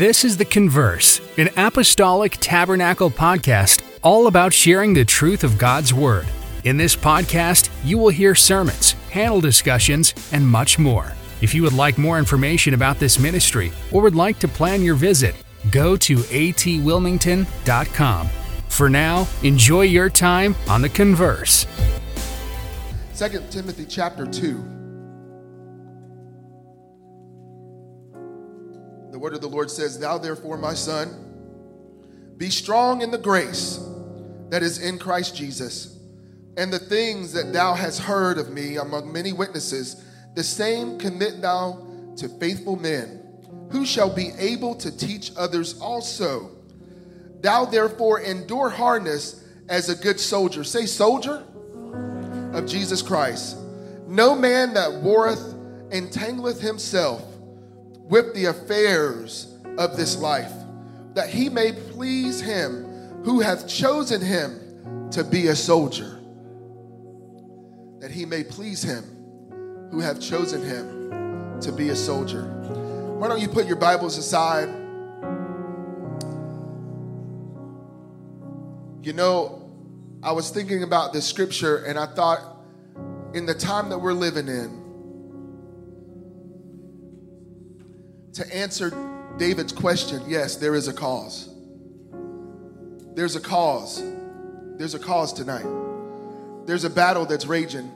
This is The Converse, an Apostolic Tabernacle podcast all about sharing the truth of God's Word. In this podcast, you will hear sermons, panel discussions, and much more. If you would like more information about this ministry or would like to plan your visit, go to atwilmington.com. For now, enjoy your time on The Converse. 2 Timothy chapter 2. The word of the Lord says, "Thou therefore, my son, be strong in the grace that is in Christ Jesus, and the things that thou hast heard of me among many witnesses, the same commit thou to faithful men, who shall be able to teach others also. Thou therefore endure hardness as a good soldier," say soldier, "of Jesus Christ. No man that warreth entangleth himself with the affairs of this life, that he may please him who hath chosen him to be a soldier." That he may please him who hath chosen him to be a soldier. Why don't you put your Bibles aside? You know, I was thinking about this scripture and I thought, in the time that we're living in, to answer David's question, yes, there is a cause. There's a cause. There's a cause tonight. There's a battle that's raging.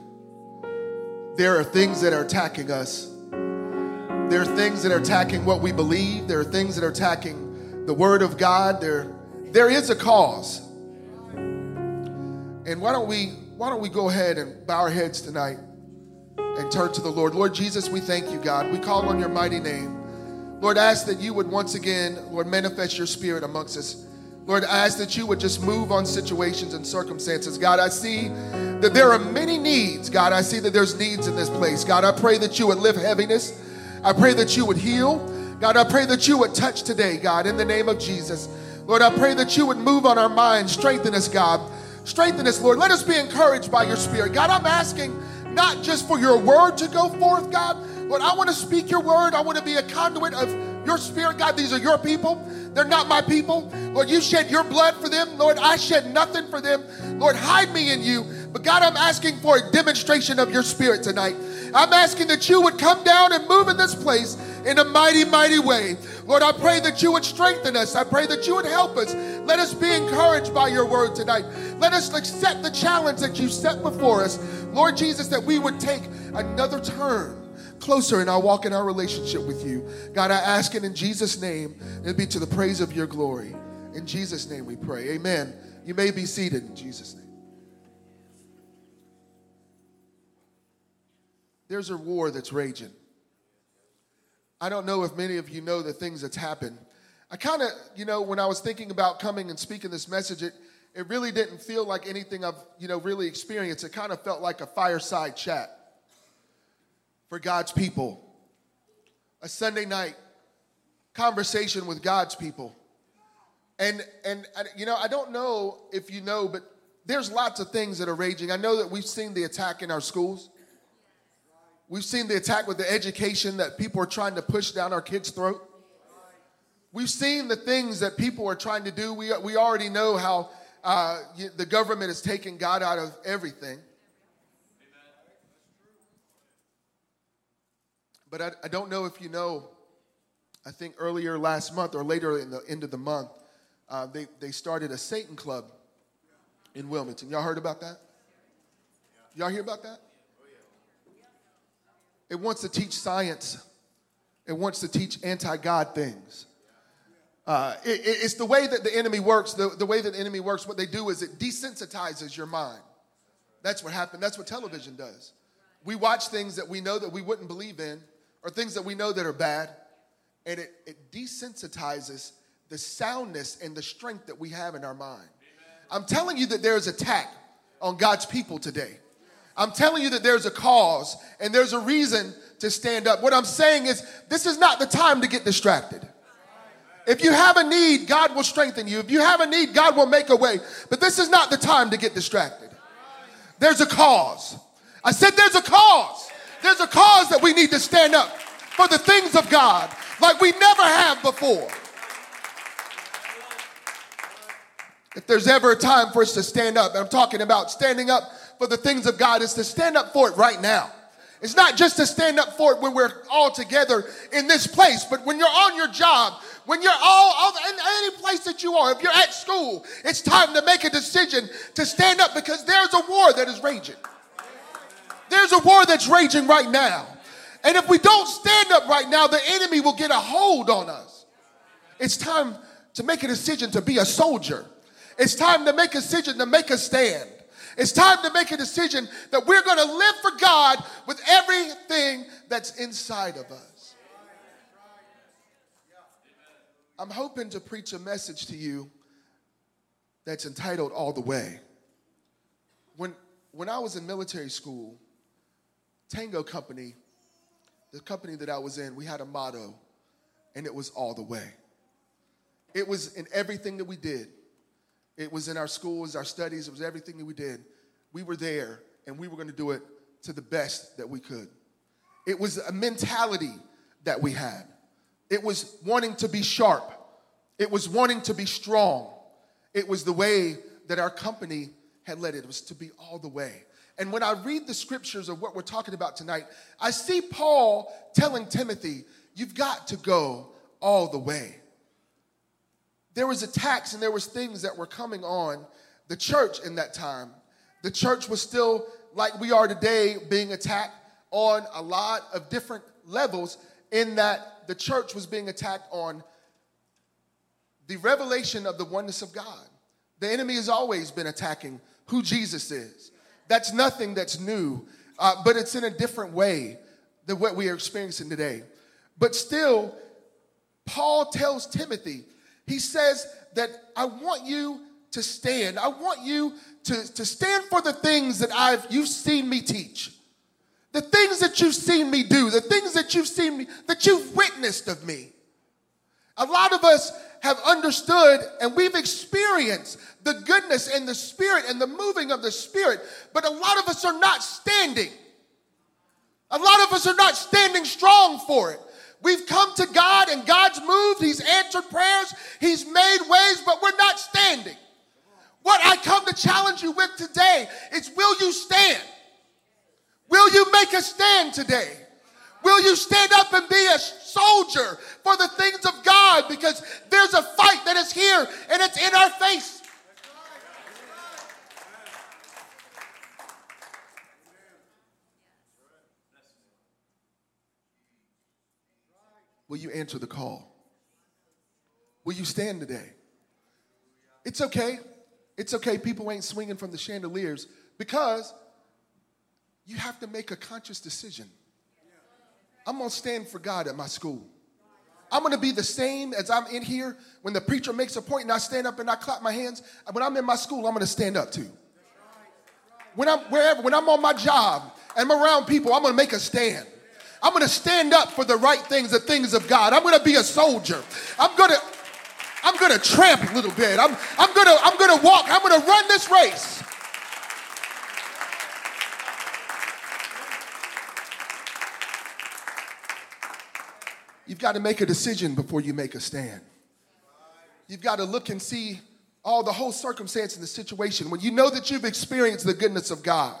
There are things that are attacking us. There are things that are attacking what we believe. There are things that are attacking the Word of God. There is a cause. And why don't we go ahead and bow our heads tonight and turn to the Lord. Lord Jesus, we thank you, God. We call on your mighty name. Lord, I ask that you would once again, Lord, manifest your spirit amongst us. Lord, I ask that you would just move on situations and circumstances. God, I see that there are many needs. God, I see that there's needs in this place. God, I pray that you would lift heaviness. I pray that you would heal. God, I pray that you would touch today, God, in the name of Jesus. Lord, I pray that you would move on our minds. Strengthen us, God. Strengthen us, Lord. Let us be encouraged by your spirit. God, I'm asking not just for your word to go forth, God. Lord, I want to speak your word. I want to be a conduit of your spirit. God, these are your people. They're not my people. Lord, you shed your blood for them. Lord, I shed nothing for them. Lord, hide me in you. But God, I'm asking for a demonstration of your spirit tonight. I'm asking that you would come down and move in this place in a mighty, mighty way. Lord, I pray that you would strengthen us. I pray that you would help us. Let us be encouraged by your word tonight. Let us accept the challenge that you set before us. Lord Jesus, that we would take another turn closer in our walk, in our relationship with you. God, I ask it in Jesus' name, and it be to the praise of your glory. In Jesus' name we pray. Amen. You may be seated in Jesus' name. There's a war that's raging. I don't know if many of you know the things that's happened. I kind of, when I was thinking about coming and speaking this message, it really didn't feel like anything I've, really experienced. It kind of felt like a fireside chat for God's people, a Sunday night conversation with God's people. And I don't know if you know, but there's lots of things that are raging. I know that we've seen the attack in our schools. We've seen the attack with the education that people are trying to push down our kids' throat. We've seen the things that people are trying to do. We already know how the government is taking God out of everything. But I don't know if you know, I think earlier last month or later in the end of the month, they started a Satan club in Wilmington. Y'all heard about that? Y'all hear about that? It wants to teach science. It wants to teach anti-God things. It's the way that the enemy works. The way that the enemy works, what they do is it desensitizes your mind. That's what happened. That's what television does. We watch things that we know that we wouldn't believe in, or things that we know that are bad, and it desensitizes the soundness and the strength that we have in our mind. Amen. I'm telling you that there is attack on God's people today. I'm telling you that there's a cause and there's a reason to stand up. What I'm saying is, this is not the time to get distracted. If you have a need, God will strengthen you. If you have a need, God will make a way. But this is not the time to get distracted. There's a cause. I said there's a cause. There's a cause that we need to stand up for the things of God like we never have before. If there's ever a time for us to stand up, and I'm talking about standing up for the things of God, is to stand up for it right now. It's not just to stand up for it when we're all together in this place, but when you're on your job, when you're all in any place that you are, if you're at school, it's time to make a decision to stand up, because there's a war that is raging. There's a war that's raging right now. And if we don't stand up right now, the enemy will get a hold on us. It's time to make a decision to be a soldier. It's time to make a decision to make a stand. It's time to make a decision that we're going to live for God with everything that's inside of us. I'm hoping to preach a message to you that's entitled All the Way. When I was in military school, Tango Company, the company that I was in, we had a motto, and it was all the way. It was in everything that we did. It was in our schools, our studies. It was everything that we did. We were there, and we were going to do it to the best that we could. It was a mentality that we had. It was wanting to be sharp. It was wanting to be strong. It was the way that our company had led it. It was to be all the way. And when I read the scriptures of what we're talking about tonight, I see Paul telling Timothy, you've got to go all the way. There was attacks and there was things that were coming on the church in that time. The church was still, like we are today, being attacked on a lot of different levels, in that the church was being attacked on the revelation of the oneness of God. The enemy has always been attacking who Jesus is. That's nothing that's new, but it's in a different way than what we are experiencing today. But still, Paul tells Timothy, he says that I want you to stand. I want you to stand for the things that you've seen me teach, the things that you've seen me do, the things that you've seen me, that you've witnessed of me. A lot of us have understood and we've experienced the goodness and the Spirit and the moving of the Spirit, but a lot of us are not standing. A lot of us are not standing strong for it. We've come to God and God's moved. He's answered prayers. He's made ways, but we're not standing. What I come to challenge you with today is, will you stand? Will you make a stand today? Will you stand up and be a soldier for the things of God? Because there's a fight that is here and it's in our face. Will you answer the call? Will you stand today? It's okay. It's okay. People ain't swinging from the chandeliers, because you have to make a conscious decision. I'm going to stand for God at my school. I'm going to be the same as I'm in here. When the preacher makes a point and I stand up and I clap my hands, when I'm in my school, I'm going to stand up too. When I'm on my job and I'm around people, I'm going to make a stand. I'm going to stand up for the right things, the things of God. I'm going to be a soldier. I'm going to tramp a little bit. I'm going to walk. I'm going to run this race. You've got to make a decision before you make a stand. You've got to look and see all the whole circumstance and the situation. When you know that you've experienced the goodness of God,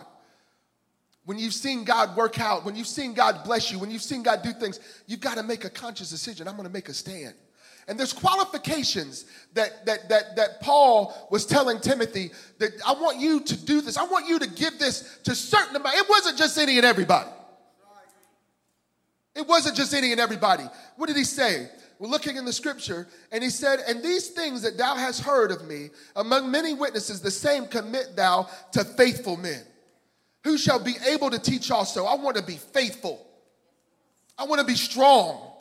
when you've seen God work out, when you've seen God bless you, when you've seen God do things, you've got to make a conscious decision. I'm going to make a stand. And there's qualifications that Paul was telling Timothy, that I want you to do this. I want you to give this to certain amount. It wasn't just any and everybody. It wasn't just any and everybody. What did he say? We're looking in the scripture, and he said, and these things that thou hast heard of me among many witnesses, the same commit thou to faithful men, who shall be able to teach also. I want to be faithful. I want to be strong.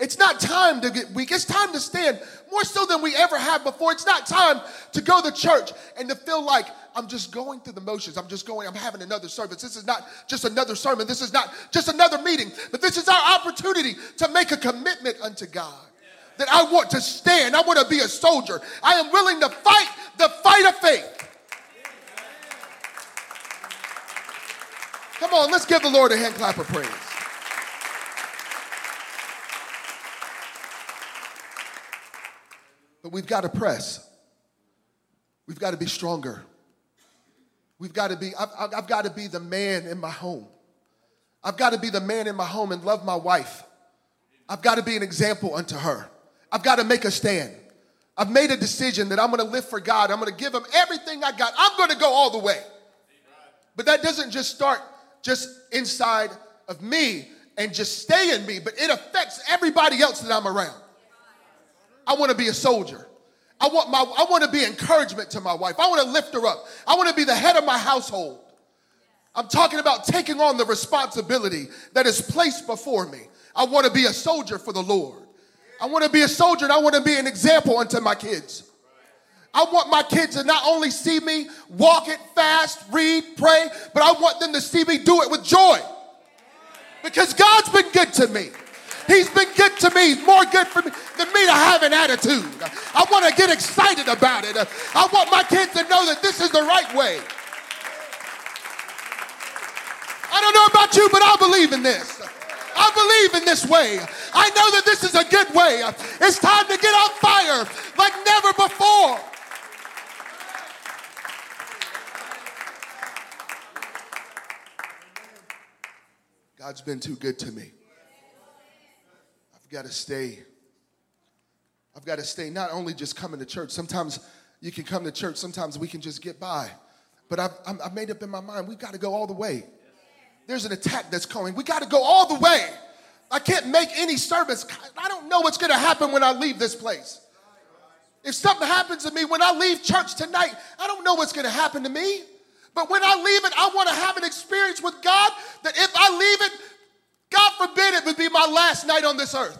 It's not time to get weak. It's time to stand more so than we ever have before. It's not time to go to church and to feel like I'm just going through the motions. I'm having another service. This is not just another sermon. This is not just another meeting. But this is our opportunity to make a commitment unto God. That I want to stand. I want to be a soldier. I am willing to fight the fight of faith. Come on, let's give the Lord a hand clap of praise. But we've got to press. We've got to be stronger. We've got to be, I've got to be the man in my home. I've got to be the man in my home and love my wife. I've got to be an example unto her. I've got to make a stand. I've made a decision that I'm going to live for God. I'm going to give him everything I got. I'm going to go all the way. But that doesn't just start just inside of me and just stay in me, but it affects everybody else that I'm around. I want to be a soldier. I want to be encouragement to my wife. I want to lift her up. I want to be the head of my household. I'm talking about taking on the responsibility that is placed before me. I want to be a soldier for the Lord. I want to be a soldier, and I want to be an example unto my kids. I want my kids to not only see me walk it, fast, read, pray, but I want them to see me do it with joy. Because God's been good to me. He's been good to me. He's more good for me than me to have an attitude. I want to get excited about it. I want my kids to know that this is the right way. I don't know about you, but I believe in this. I believe in this way. I know that this is a good way. It's time to get on fire like never before. God's been too good to me. I've got to stay. I've got to stay, not only just coming to church. Sometimes you can come to church. Sometimes we can just get by. But I've made up in my mind, we've got to go all the way. There's an attack that's coming. We got to go all the way. I can't make any service. I don't know what's going to happen when I leave this place. If something happens to me when I leave church tonight, I don't know what's going to happen to me. But when I leave it, I want to have an experience with God that if I leave it, God forbid it would be my last night on this earth.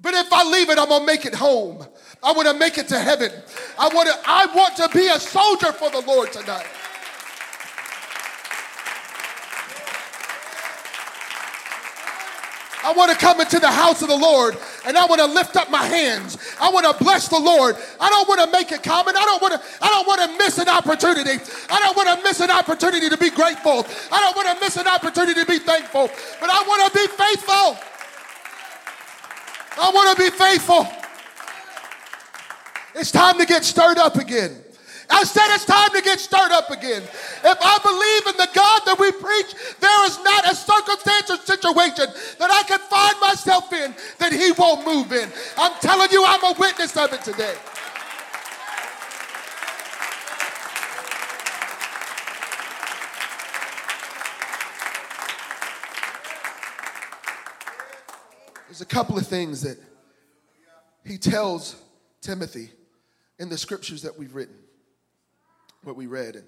But if I leave it, I'm going to make it home. I want to make it to heaven. I want to be a soldier for the Lord tonight. I want to come into the house of the Lord, and I want to lift up my hands. I want to bless the Lord. I don't want to make it common. I don't want to miss an opportunity. I don't want to miss an opportunity to be grateful. I don't want to miss an opportunity to be thankful. But I want to be faithful. I want to be faithful. It's time to get stirred up again. I said it's time to get stirred up again. If I believe in the God that we preach, there is not a circumstance or situation that I can find myself in that he won't move in. I'm telling you, I'm a witness of it today. There's a couple of things that he tells Timothy in the scriptures that we've written. What we read.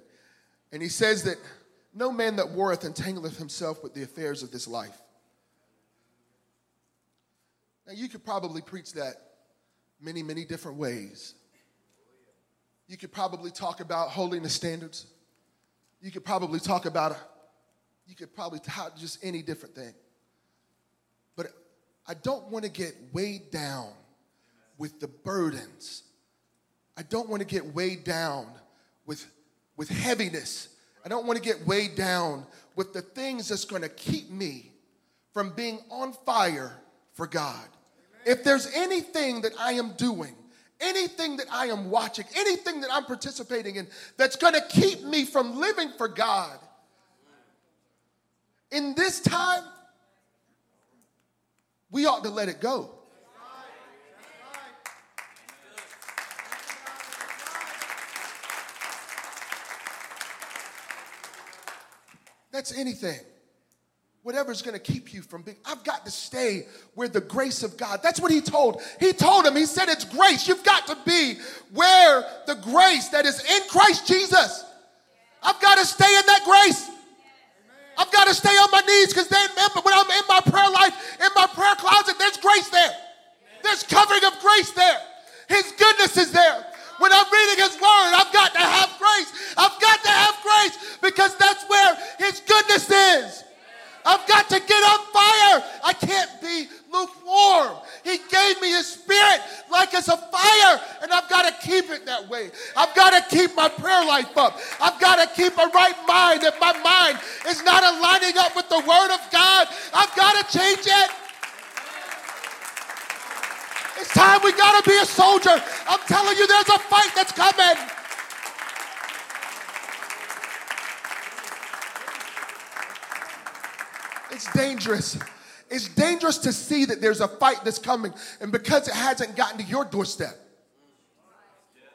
And he says that no man that warreth entangleth himself with the affairs of this life. Now you could probably preach that many, many different ways. You could probably talk about holiness standards. You could probably talk about, you could probably talk just any different thing. But I don't want to get weighed down with the burdens. I don't want to get weighed down with heaviness. I don't want to get weighed down with the things that's going to keep me from being on fire for God. If there's anything that I am doing, anything that I am watching, anything that I'm participating in that's going to keep me from living for God, in this time, we ought to let it go. That's anything. Whatever's going to keep you from being, I've got to stay where the grace of God. That's what he told. He told him, he said, it's grace. You've got to be where the grace that is in Christ Jesus. I've got to stay in that grace. I've got to stay on my knees because when I'm in my prayer life, in my prayer closet, there's grace there. There's covering of grace there. His goodness is there. When I'm reading his word, I've got to have grace. I've got to have grace because that's where his goodness is. I've got to get on fire. I can't be lukewarm. He gave me his spirit like it's a fire, and I've got to keep it that way. I've got to keep my prayer life up. I've got to keep a right mind. If my mind is not aligning up with the word of God, I've got to change it. It's time we got to be a soldier. I'm telling you, there's a fight that's coming. It's dangerous. It's dangerous to see that there's a fight that's coming, and because it hasn't gotten to your doorstep.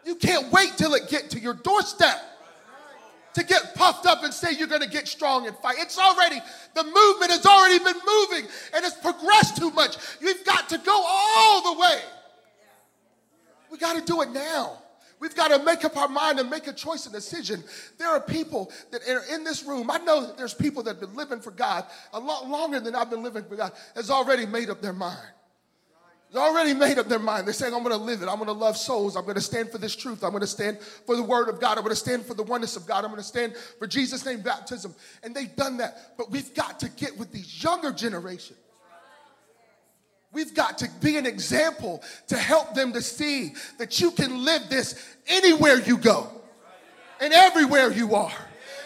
You can't wait till it gets to your doorstep to get puffed up and say you're going to get strong and fight. It's already, the movement has already been moving and it's progressed too much. You've got to go all the way. We got to do it now. We've got to make up our mind and make a choice and decision. There are people that are in this room. I know that there's people that have been living for God a lot longer than I've been living for God, has already made up their mind. They already made up their mind. They're saying, I'm going to live it. I'm going to love souls. I'm going to stand for this truth. I'm going to stand for the word of God. I'm going to stand for the oneness of God. I'm going to stand for Jesus' name baptism. And they've done that. But we've got to get with these younger generations. We've got to be an example to help them to see that you can live this anywhere you go and everywhere you are.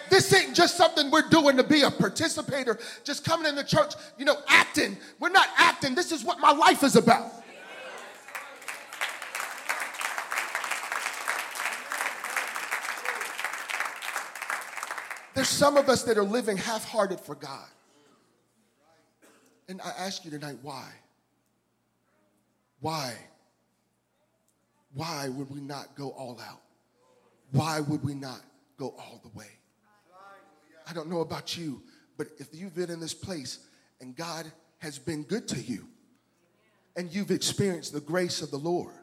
This ain't just something we're doing to be a participator, just coming in the church, you know, acting. We're not acting. This is what my life is about. There's some of us that are living half-hearted for God. And I ask you tonight, why? Why? Why would we not go all out? Why would we not go all the way? I don't know about you, but if you've been in this place and God has been good to you and you've experienced the grace of the Lord,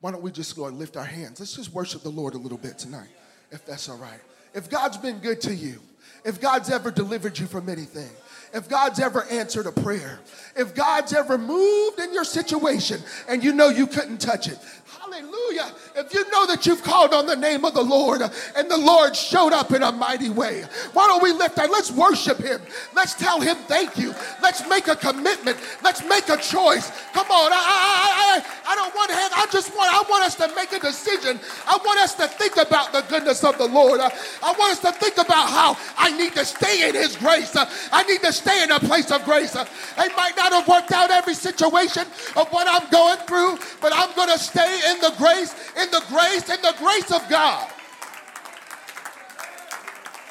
why don't we just go and lift our hands? Let's just worship the Lord a little bit tonight, if that's all right. If God's been good to you, if God's ever delivered you from anything, if God's ever answered a prayer, if God's ever moved in your situation and you know you couldn't touch it, hallelujah. If you know that you've called on the name of the Lord and the Lord showed up in a mighty way, why don't we lift our, let's worship him. Let's tell him thank you. Let's make a commitment. Let's make a choice. Come on. I don't want to have, I want us to make a decision. I want us to think about the goodness of the Lord. I want us to think about how I need to stay in his grace. I need to stay in a place of grace. It might not have worked out every situation of what I'm going through, but I'm going to stay in the grace, in the grace, in the grace of God.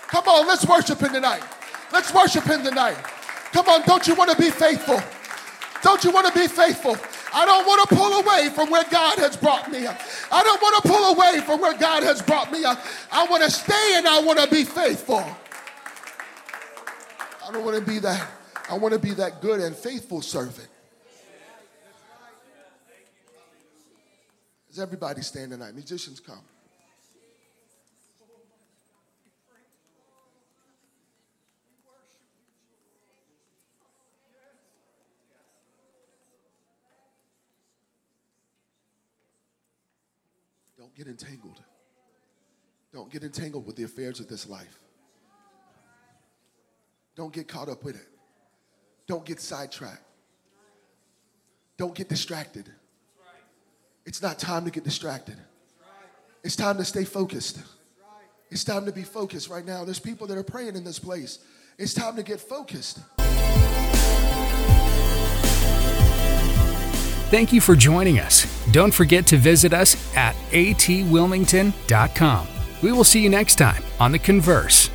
Come on, let's worship him tonight. Let's worship him tonight. Come on, don't you want to be faithful? Don't you want to be faithful? I don't want to pull away from where God has brought me. I don't want to pull away from where God has brought me. I want to stay and I want to be faithful. I don't want to be that. I want to be that good and faithful servant. Is everybody standing tonight? Musicians, come. Don't get entangled. Don't get entangled with the affairs of this life. Don't get caught up with it. Don't get sidetracked. Don't get distracted. It's not time to get distracted. It's time to stay focused. It's time to be focused right now. There's people that are praying in this place. It's time to get focused. Thank you for joining us. Don't forget to visit us at atwilmington.com. We will see you next time on The Converse.